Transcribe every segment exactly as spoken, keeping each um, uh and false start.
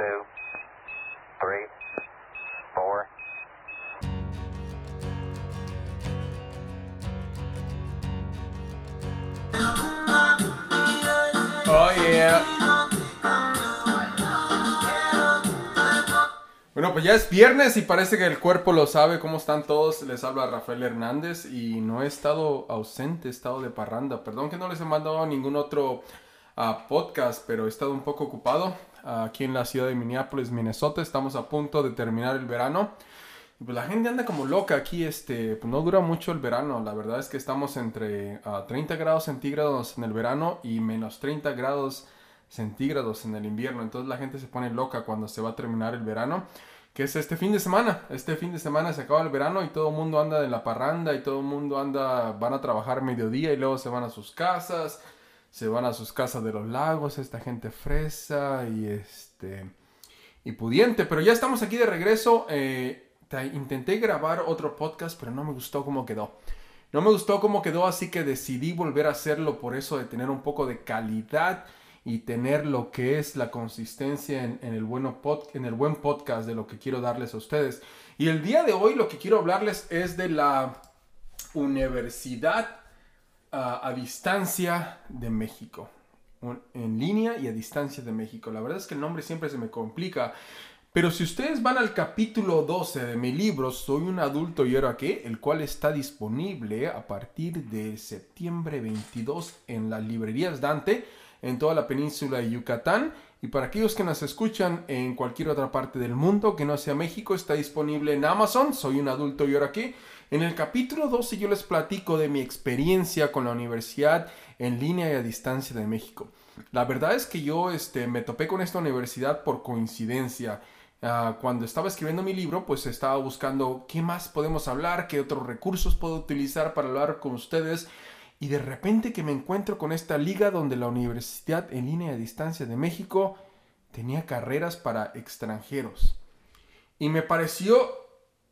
two, three, four. Oh yeah. Bueno, pues ya es viernes y parece que el cuerpo lo sabe. ¿Cómo están todos? Les habla Rafael Hernández y no he estado ausente, he estado de parranda. Perdón que no les he mandado ningún otro uh, podcast, pero he estado un poco ocupado. Aquí en la ciudad de Minneapolis, Minnesota, estamos a punto de terminar el verano. Pues la gente anda como loca aquí, este, pues no dura mucho el verano. La verdad es que estamos entre uh, treinta grados centígrados en el verano y menos treinta grados centígrados en el invierno. Entonces la gente se pone loca cuando se va a terminar el verano, que es este fin de semana. Este fin de semana se acaba el verano y todo el mundo anda de la parranda y todo el mundo anda, van a trabajar mediodía y luego se van a sus casas. Se van a sus casas de los lagos, esta gente fresa y este y pudiente. Pero ya estamos aquí de regreso. Eh, te, intenté grabar otro podcast, pero no me gustó cómo quedó. No me gustó cómo quedó, así que decidí volver a hacerlo por eso de tener un poco de calidad y tener lo que es la consistencia en, en, el, bueno pod, en el buen podcast de lo que quiero darles a ustedes. Y el día de hoy lo que quiero hablarles es de la universidad Uh, a distancia de México, Un, en línea y a distancia de México. La verdad es que el nombre siempre se me complica, pero si ustedes van al capítulo doce de mi libro Soy un adulto y ahora qué, el cual está disponible a partir de septiembre veintidós en las librerías Dante en toda la península de Yucatán, y para aquellos que nos escuchan en cualquier otra parte del mundo que no sea México, está disponible en Amazon Soy un adulto y ahora qué. En el capítulo doce yo les platico de mi experiencia con la Universidad en Línea y a Distancia de México. La verdad es que yo este, me topé con esta universidad por coincidencia. Uh, cuando estaba escribiendo mi libro, pues estaba buscando qué más podemos hablar, qué otros recursos puedo utilizar para hablar con ustedes. Y de repente que me encuentro con esta liga donde la Universidad en Línea y a Distancia de México tenía carreras para extranjeros. Y me pareció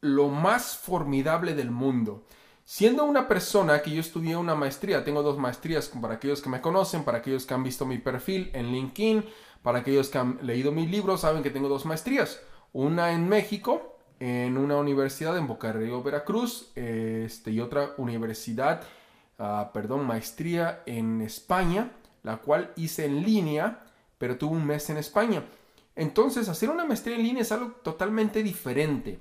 lo más formidable del mundo. Siendo una persona que yo estudié una maestría, tengo dos maestrías para aquellos que me conocen, para aquellos que han visto mi perfil en LinkedIn, para aquellos que han leído mi libro, saben que tengo dos maestrías. Una en México, en una universidad en Boca del Río, Veracruz, este, y otra universidad, uh, perdón, maestría en España, la cual hice en línea, pero tuve un mes en España. Entonces, hacer una maestría en línea es algo totalmente diferente.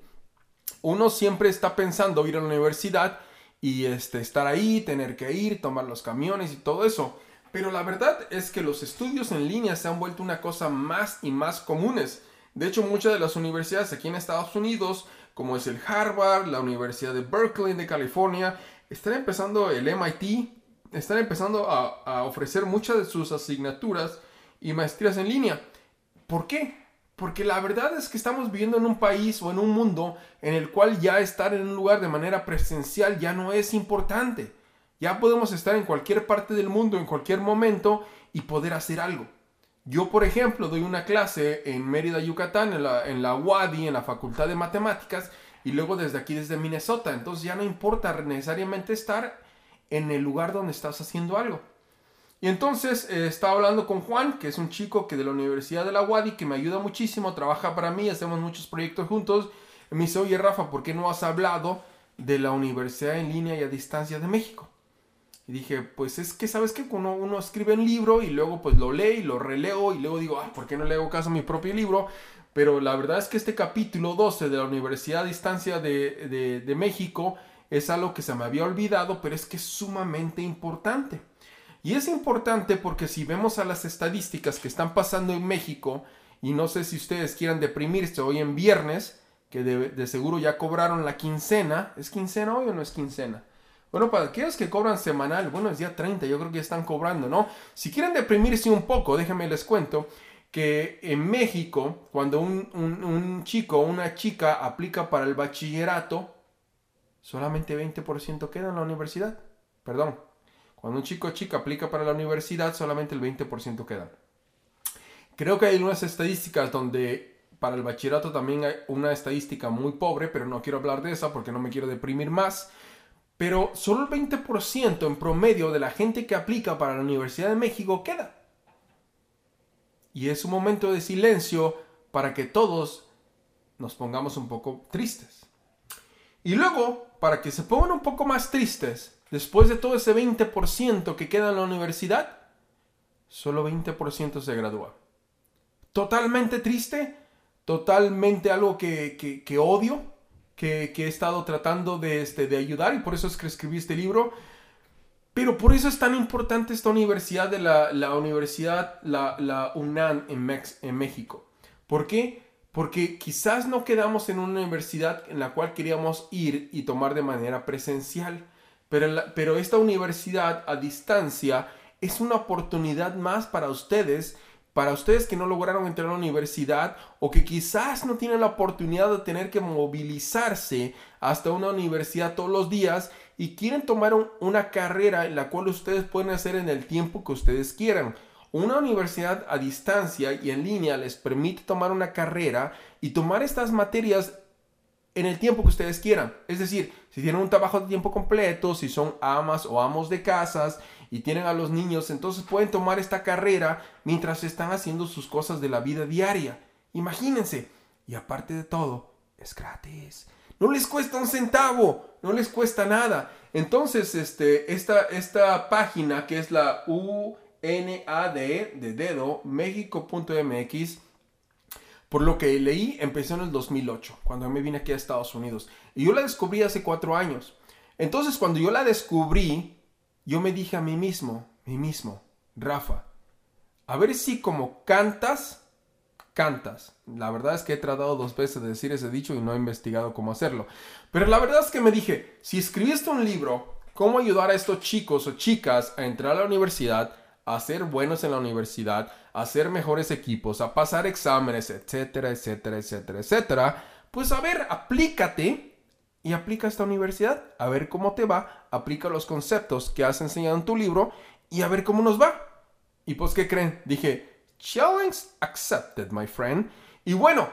Uno siempre está pensando ir a la universidad y este, estar ahí, tener que ir, tomar los camiones y todo eso. Pero la verdad es que los estudios en línea se han vuelto una cosa más y más comunes. De hecho, muchas de las universidades aquí en Estados Unidos, como es el Harvard, la Universidad de Berkeley de California, están empezando el M I T, están empezando a, a ofrecer muchas de sus asignaturas y maestrías en línea. ¿Por qué? Porque la verdad es que estamos viviendo en un país o en un mundo en el cual ya estar en un lugar de manera presencial ya no es importante. Ya podemos estar en cualquier parte del mundo, en cualquier momento y poder hacer algo. Yo, por ejemplo, doy una clase en Mérida, Yucatán, en la, en la U A D I, en la Facultad de Matemáticas, y luego desde aquí, desde Minnesota. Entonces ya no importa necesariamente estar en el lugar donde estás haciendo algo. Y entonces eh, estaba hablando con Juan, que es un chico que de la Universidad de la U A D I, que me ayuda muchísimo, trabaja para mí, hacemos muchos proyectos juntos. Y me dice, oye Rafa, ¿por qué no has hablado de la Universidad en Línea y a Distancia de México? Y dije, pues es que sabes que uno, uno escribe un libro y luego pues lo lee y lo releo y luego digo, ah, ¿por qué no le hago caso a mi propio libro? Pero la verdad es que este capítulo doce de la Universidad a Distancia de, de, de México es algo que se me había olvidado, pero es que es sumamente importante. Y es importante porque si vemos a las estadísticas que están pasando en México, y no sé si ustedes quieran deprimirse hoy en viernes, que de, de seguro ya cobraron la quincena. ¿Es quincena hoy o no es quincena? Bueno, para aquellos que cobran semanal, bueno, es día treinta, yo creo que ya están cobrando, ¿no? Si quieren deprimirse un poco, déjenme les cuento que en México, cuando un, un, un chico o una chica aplica para el bachillerato, solamente veinte por ciento queda en la universidad. Perdón. Cuando un chico o chica aplica para la universidad, solamente el veinte por ciento queda. Creo que hay unas estadísticas donde para el bachillerato también hay una estadística muy pobre, pero no quiero hablar de esa porque no me quiero deprimir más. Pero solo el veinte por ciento en promedio de la gente que aplica para la Universidad de México queda. Y es un momento de silencio para que todos nos pongamos un poco tristes. Y luego, para que se pongan un poco más tristes, después de todo ese veinte por ciento que queda en la universidad, solo veinte por ciento se gradúa. Totalmente triste, totalmente algo que, que, que odio, que, que he estado tratando de, este, de ayudar, y por eso es que escribí este libro. Pero por eso es tan importante esta universidad, de la, la universidad, la, la UNAD en, Mex, en México. ¿Por qué? Porque quizás no quedamos en una universidad en la cual queríamos ir y tomar de manera presencial. Pero, la, pero esta universidad a distancia es una oportunidad más para ustedes, para ustedes que no lograron entrar a la universidad o que quizás no tienen la oportunidad de tener que movilizarse hasta una universidad todos los días y quieren tomar un, una carrera en la cual ustedes pueden hacer en el tiempo que ustedes quieran. Una universidad a distancia y en línea les permite tomar una carrera y tomar estas materias en el tiempo que ustedes quieran. Es decir, si tienen un trabajo de tiempo completo, si son amas o amos de casas y tienen a los niños, entonces pueden tomar esta carrera mientras están haciendo sus cosas de la vida diaria. Imagínense. Y aparte de todo, es gratis. No les cuesta un centavo. No les cuesta nada. Entonces, este, esta, esta página que es la U N A D de dedo, México punto M X, por lo que leí, empezó en el dos mil ocho, cuando me vine aquí a Estados Unidos. Y yo la descubrí hace cuatro años. Entonces, cuando yo la descubrí, yo me dije a mí mismo, mí mismo, Rafa, a ver si como cantas, cantas. La verdad es que he tratado dos veces de decir ese dicho y no he investigado cómo hacerlo. Pero la verdad es que me dije, si escribiste un libro, cómo ayudar a estos chicos o chicas a entrar a la universidad, a ser buenos en la universidad, a hacer mejores equipos, a pasar exámenes, etcétera, etcétera, etcétera, etcétera. Pues a ver, aplícate y aplica a esta universidad, a ver cómo te va, aplica los conceptos que has enseñado en tu libro y a ver cómo nos va. Y pues, ¿qué creen? Dije, challenge accepted, my friend. Y bueno,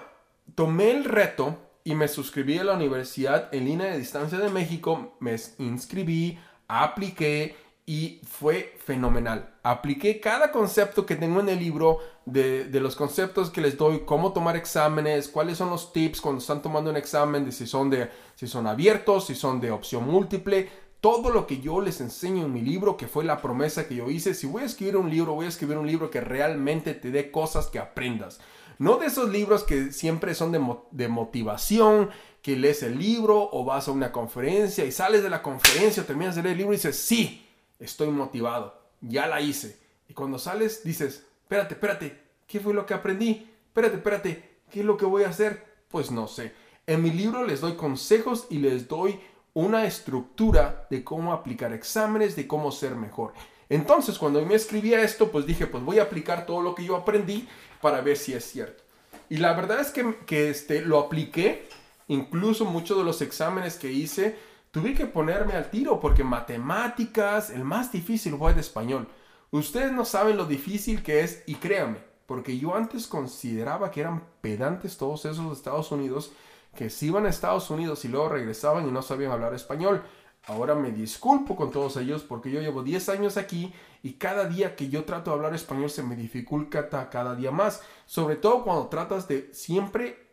tomé el reto y me suscribí a la Universidad en Línea y a Distancia de México, me inscribí, apliqué. Y fue fenomenal. Apliqué cada concepto que tengo en el libro, de, de los conceptos que les doy, cómo tomar exámenes, cuáles son los tips cuando están tomando un examen, de si son, de, si son abiertos, si son de opción múltiple. Todo lo que yo les enseño en mi libro, que fue la promesa que yo hice. Si voy a escribir un libro, voy a escribir un libro que realmente te dé cosas que aprendas. No de esos libros que siempre son de, de motivación, que lees el libro o vas a una conferencia y sales de la conferencia, terminas de leer el libro y dices, sí, estoy motivado, ya la hice. Y cuando sales dices, espérate, espérate, ¿qué fue lo que aprendí? Espérate, espérate, ¿qué es lo que voy a hacer? Pues no sé. En mi libro les doy consejos y les doy una estructura de cómo aplicar exámenes, de cómo ser mejor. Entonces, cuando me escribía esto, pues dije, pues voy a aplicar todo lo que yo aprendí para ver si es cierto. Y la verdad es que, que este, lo apliqué. Incluso muchos de los exámenes que hice, tuve que ponerme al tiro porque matemáticas, el más difícil fue de español. Ustedes no saben lo difícil que es, y créanme, porque yo antes consideraba que eran pedantes todos esos de Estados Unidos, que se iban a Estados Unidos y luego regresaban y no sabían hablar español. Ahora me disculpo con todos ellos porque yo llevo diez años aquí y cada día que yo trato de hablar español se me dificulta cada día más. Sobre todo cuando tratas de siempre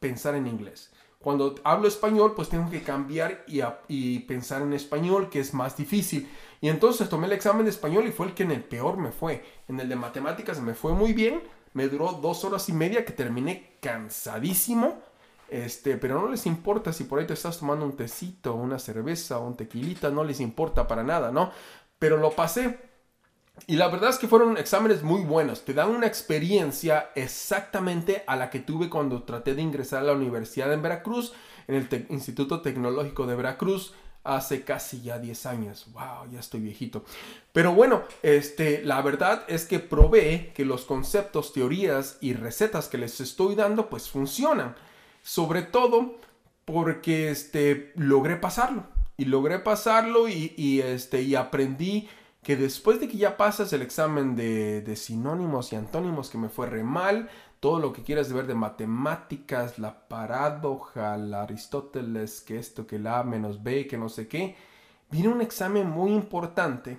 pensar en inglés. Cuando hablo español, pues tengo que cambiar y, a, y pensar en español, que es más difícil. Y entonces tomé el examen de español y fue el que en el peor me fue. En el de matemáticas me fue muy bien. Me duró dos horas y media que terminé cansadísimo. Este, pero no les importa si por ahí te estás tomando un tecito, una cerveza, un tequilita. No les importa para nada, ¿no? Pero lo pasé. Y la verdad es que fueron exámenes muy buenos. Te dan una experiencia exactamente a la que tuve cuando traté de ingresar a la universidad en Veracruz, en el Te- Instituto Tecnológico de Veracruz, hace casi ya diez años. ¡Wow! Ya estoy viejito. Pero bueno, este, la verdad es que probé que los conceptos, teorías y recetas que les estoy dando, pues funcionan. Sobre todo porque este, logré pasarlo. Y logré pasarlo y, y, este, y aprendí que después de que ya pasas el examen de, de sinónimos y antónimos, que me fue re mal, todo lo que quieras ver de matemáticas, la paradoja, la Aristóteles, que esto, que la A menos B, que no sé qué, viene un examen muy importante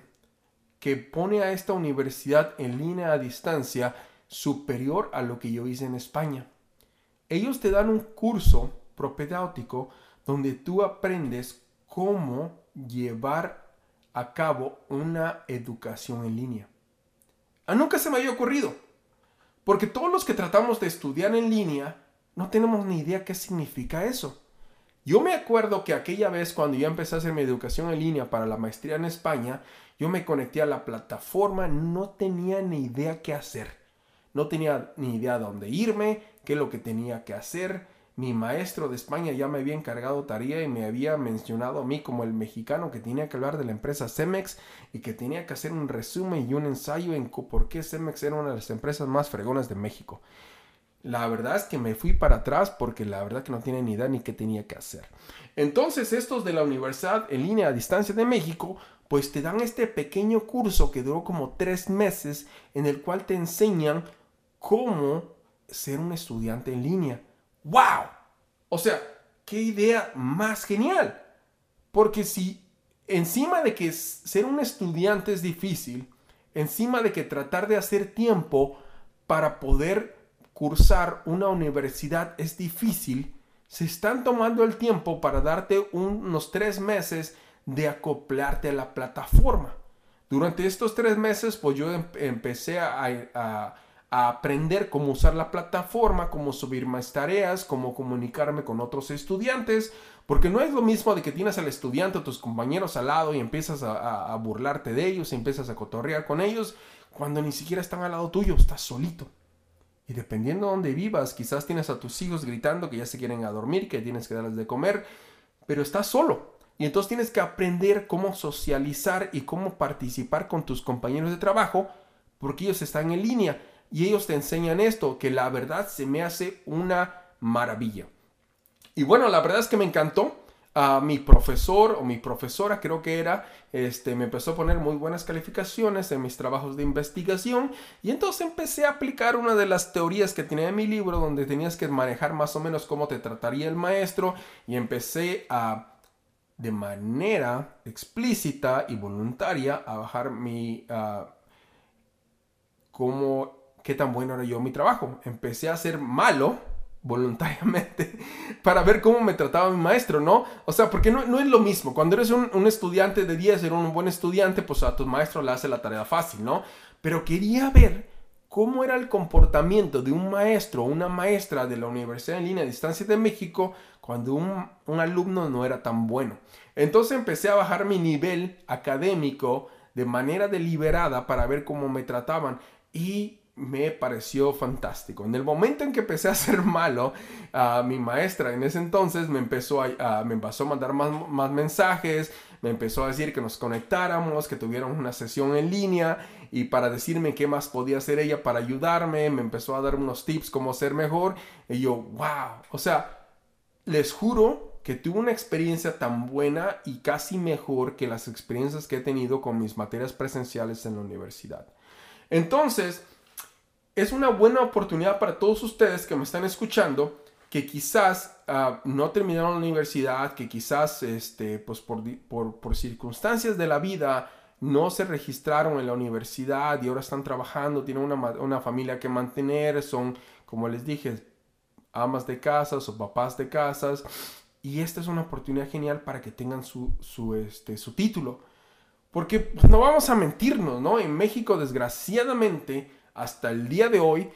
que pone a esta universidad en línea a distancia superior a lo que yo hice en España. Ellos te dan un curso propedéutico donde tú aprendes cómo llevar a cabo una educación en línea. A nunca se me había ocurrido, porque todos los que tratamos de estudiar en línea no tenemos ni idea qué significa eso. Yo me acuerdo que aquella vez cuando yo empecé a hacer mi educación en línea para la maestría en España, yo me conecté a la plataforma, no tenía ni idea qué hacer. No tenía ni idea de dónde irme, qué es lo que tenía que hacer. Mi maestro de España ya me había encargado tarea y me había mencionado a mí como el mexicano que tenía que hablar de la empresa Cemex y que tenía que hacer un resumen y un ensayo en por qué Cemex era una de las empresas más fregonas de México. La verdad es que me fui para atrás porque la verdad que no tenía ni idea ni qué tenía que hacer. Entonces estos de la Universidad en Línea a Distancia de México pues te dan este pequeño curso que duró como tres meses en el cual te enseñan cómo ser un estudiante en línea. ¡Wow! O sea, qué idea más genial. Porque si encima de que ser un estudiante es difícil, encima de que tratar de hacer tiempo para poder cursar una universidad es difícil, se están tomando el tiempo para darte un, unos tres meses de acoplarte a la plataforma. Durante estos tres meses, pues yo em- empecé a, a, a aprender cómo usar la plataforma, cómo subir más tareas, cómo comunicarme con otros estudiantes, porque no es lo mismo de que tienes al estudiante o tus compañeros al lado y empiezas a, a, a burlarte de ellos, y empiezas a cotorrear con ellos, cuando ni siquiera están al lado tuyo, estás solito. Y dependiendo de dónde vivas, quizás tienes a tus hijos gritando que ya se quieren a dormir, que tienes que darles de comer, pero estás solo. Y entonces tienes que aprender cómo socializar y cómo participar con tus compañeros de trabajo, porque ellos están en línea y ellos te enseñan esto, que la verdad se me hace una maravilla. Y bueno, la verdad es que me encantó. Uh, mi profesor o mi profesora creo que era, este, me empezó a poner muy buenas calificaciones en mis trabajos de investigación y entonces empecé a aplicar una de las teorías que tenía en mi libro donde tenías que manejar más o menos cómo te trataría el maestro y empecé a de manera explícita y voluntaria a bajar mi uh, cómo, qué tan bueno era yo en mi trabajo. Empecé a ser malo voluntariamente para ver cómo me trataba mi maestro, ¿no? O sea, porque no, no es lo mismo. Cuando eres un, un estudiante de diez, eres un buen estudiante, pues a tu maestro le hace la tarea fácil, ¿no? Pero quería ver cómo era el comportamiento de un maestro o una maestra de la Universidad en Línea a Distancia de México cuando un, un alumno no era tan bueno. Entonces empecé a bajar mi nivel académico de manera deliberada para ver cómo me trataban y me pareció fantástico. En el momento en que empecé a ser malo, uh, mi maestra en ese entonces me empezó a, uh, me empezó a mandar más, más mensajes, me empezó a decir que nos conectáramos, que tuviéramos una sesión en línea y para decirme qué más podía hacer ella para ayudarme, me empezó a dar unos tips cómo ser mejor y yo, wow, o sea, les juro que tuve una experiencia tan buena y casi mejor que las experiencias que he tenido con mis materias presenciales en la universidad. Entonces, es una buena oportunidad para todos ustedes que me están escuchando, que quizás uh, no terminaron la universidad, que quizás este, pues por, por, por circunstancias de la vida no se registraron en la universidad y ahora están trabajando, tienen una, una familia que mantener, son, como les dije, amas de casas o papás de casas. Y esta es una oportunidad genial para que tengan su, su, este, su título. Porque pues, no vamos a mentirnos, ¿no? En México, desgraciadamente, hasta el día de hoy,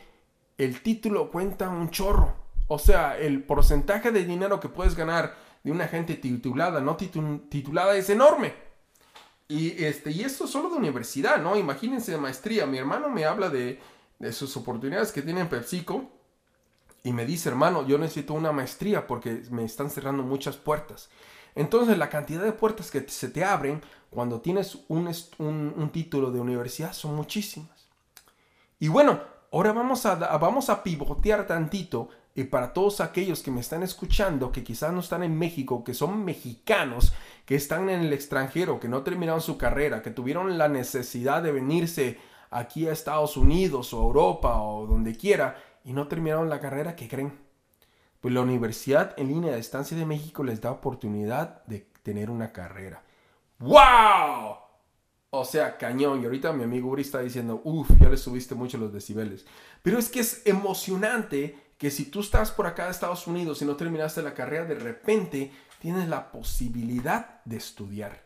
el título cuenta un chorro. O sea, el porcentaje de dinero que puedes ganar de una gente titulada, no titu- titulada, es enorme. Y, este, y esto solo de universidad, ¿no? Imagínense de maestría. Mi hermano me habla de, de sus oportunidades que tiene en PepsiCo. Y me dice, hermano, yo necesito una maestría porque me están cerrando muchas puertas. Entonces, la cantidad de puertas que se te abren cuando tienes un, un, un título de universidad son muchísimas. Y bueno, ahora vamos a, vamos a pivotear tantito y para todos aquellos que me están escuchando, que quizás no están en México, que son mexicanos, que están en el extranjero, que no terminaron su carrera, que tuvieron la necesidad de venirse aquí a Estados Unidos o Europa o donde quiera y no terminaron la carrera, ¿qué creen? Pues la Universidad en Línea a Distancia de México les da oportunidad de tener una carrera. ¡Wow! O sea, cañón. Y ahorita mi amigo Uri está diciendo, uff, ya le subiste mucho los decibeles. Pero es que es emocionante que si tú estás por acá de Estados Unidos y no terminaste la carrera, de repente tienes la posibilidad de estudiar.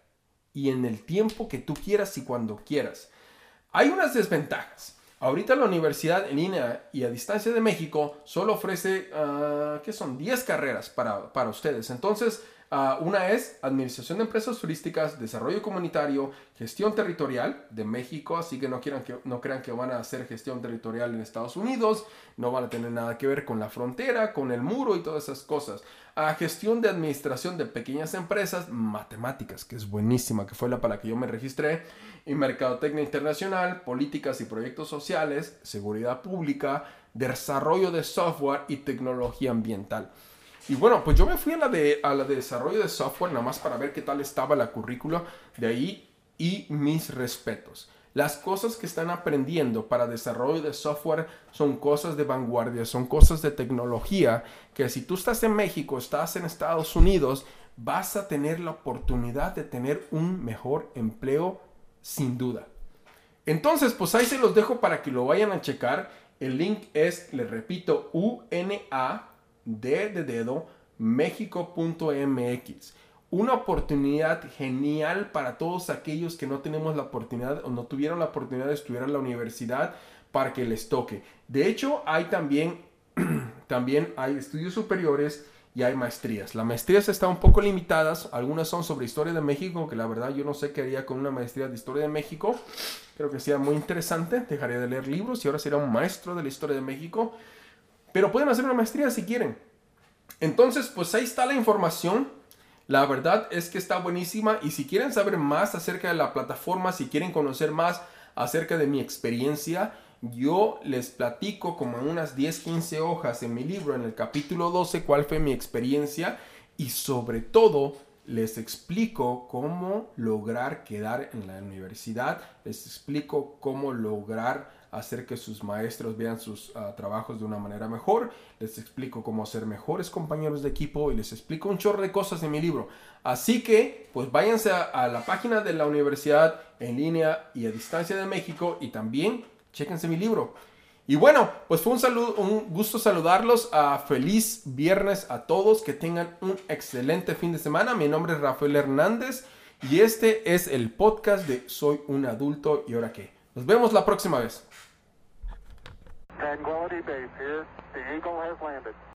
Y en el tiempo que tú quieras y cuando quieras. Hay unas desventajas. Ahorita la Universidad en Línea y a Distancia de México solo ofrece, uh, ¿qué son? diez carreras para, para ustedes. Entonces, uh, una es Administración de Empresas Turísticas, Desarrollo Comunitario, Gestión Territorial de México. Así que no, quieran que no crean que van a hacer gestión territorial en Estados Unidos. No van a tener nada que ver con la frontera, con el muro y todas esas cosas. A gestión de administración de pequeñas empresas, matemáticas, que es buenísima, que fue la para la que yo me registré, y mercadotecnia internacional, políticas y proyectos sociales, seguridad pública, desarrollo de software y tecnología ambiental. Y bueno, pues yo me fui a la de, a la de desarrollo de software, nada más para ver qué tal estaba la currícula de ahí, y mis respetos. Las cosas que están aprendiendo para desarrollo de software son cosas de vanguardia, son cosas de tecnología que si tú estás en México, estás en Estados Unidos, vas a tener la oportunidad de tener un mejor empleo sin duda. Entonces, pues ahí se los dejo para que lo vayan a checar. El link es, les repito, u n a d de dedo méxico punto m x. Una oportunidad genial para todos aquellos que no tenemos la oportunidad o no tuvieron la oportunidad de estudiar en la universidad para que les toque. De hecho, hay también, también hay estudios superiores y hay maestrías. Las maestrías están un poco limitadas. Algunas son sobre Historia de México, que la verdad yo no sé qué haría con una maestría de Historia de México. Creo que sería muy interesante. Dejaría de leer libros y ahora sería un maestro de la Historia de México. Pero pueden hacer una maestría si quieren. Entonces, pues ahí está la información. La verdad es que está buenísima, y si quieren saber más acerca de la plataforma, si quieren conocer más acerca de mi experiencia, yo les platico como en unas diez, quince hojas en mi libro, en el capítulo doce, cuál fue mi experiencia, y sobre todo les explico cómo lograr quedar en la universidad, les explico cómo lograr hacer que sus maestros vean sus uh, trabajos de una manera mejor. Les explico cómo ser mejores compañeros de equipo y les explico un chorro de cosas en mi libro. Así que, pues váyanse a, a la página de la Universidad en Línea y a Distancia de México y también chéquense mi libro. Y bueno, pues fue un, saludo, un gusto saludarlos. Uh, feliz viernes a todos. Que tengan un excelente fin de semana. Mi nombre es Rafael Hernández y este es el podcast de Soy un Adulto y Ahora Qué. Nos vemos la próxima vez. Tranquility Base here. The Eagle has landed.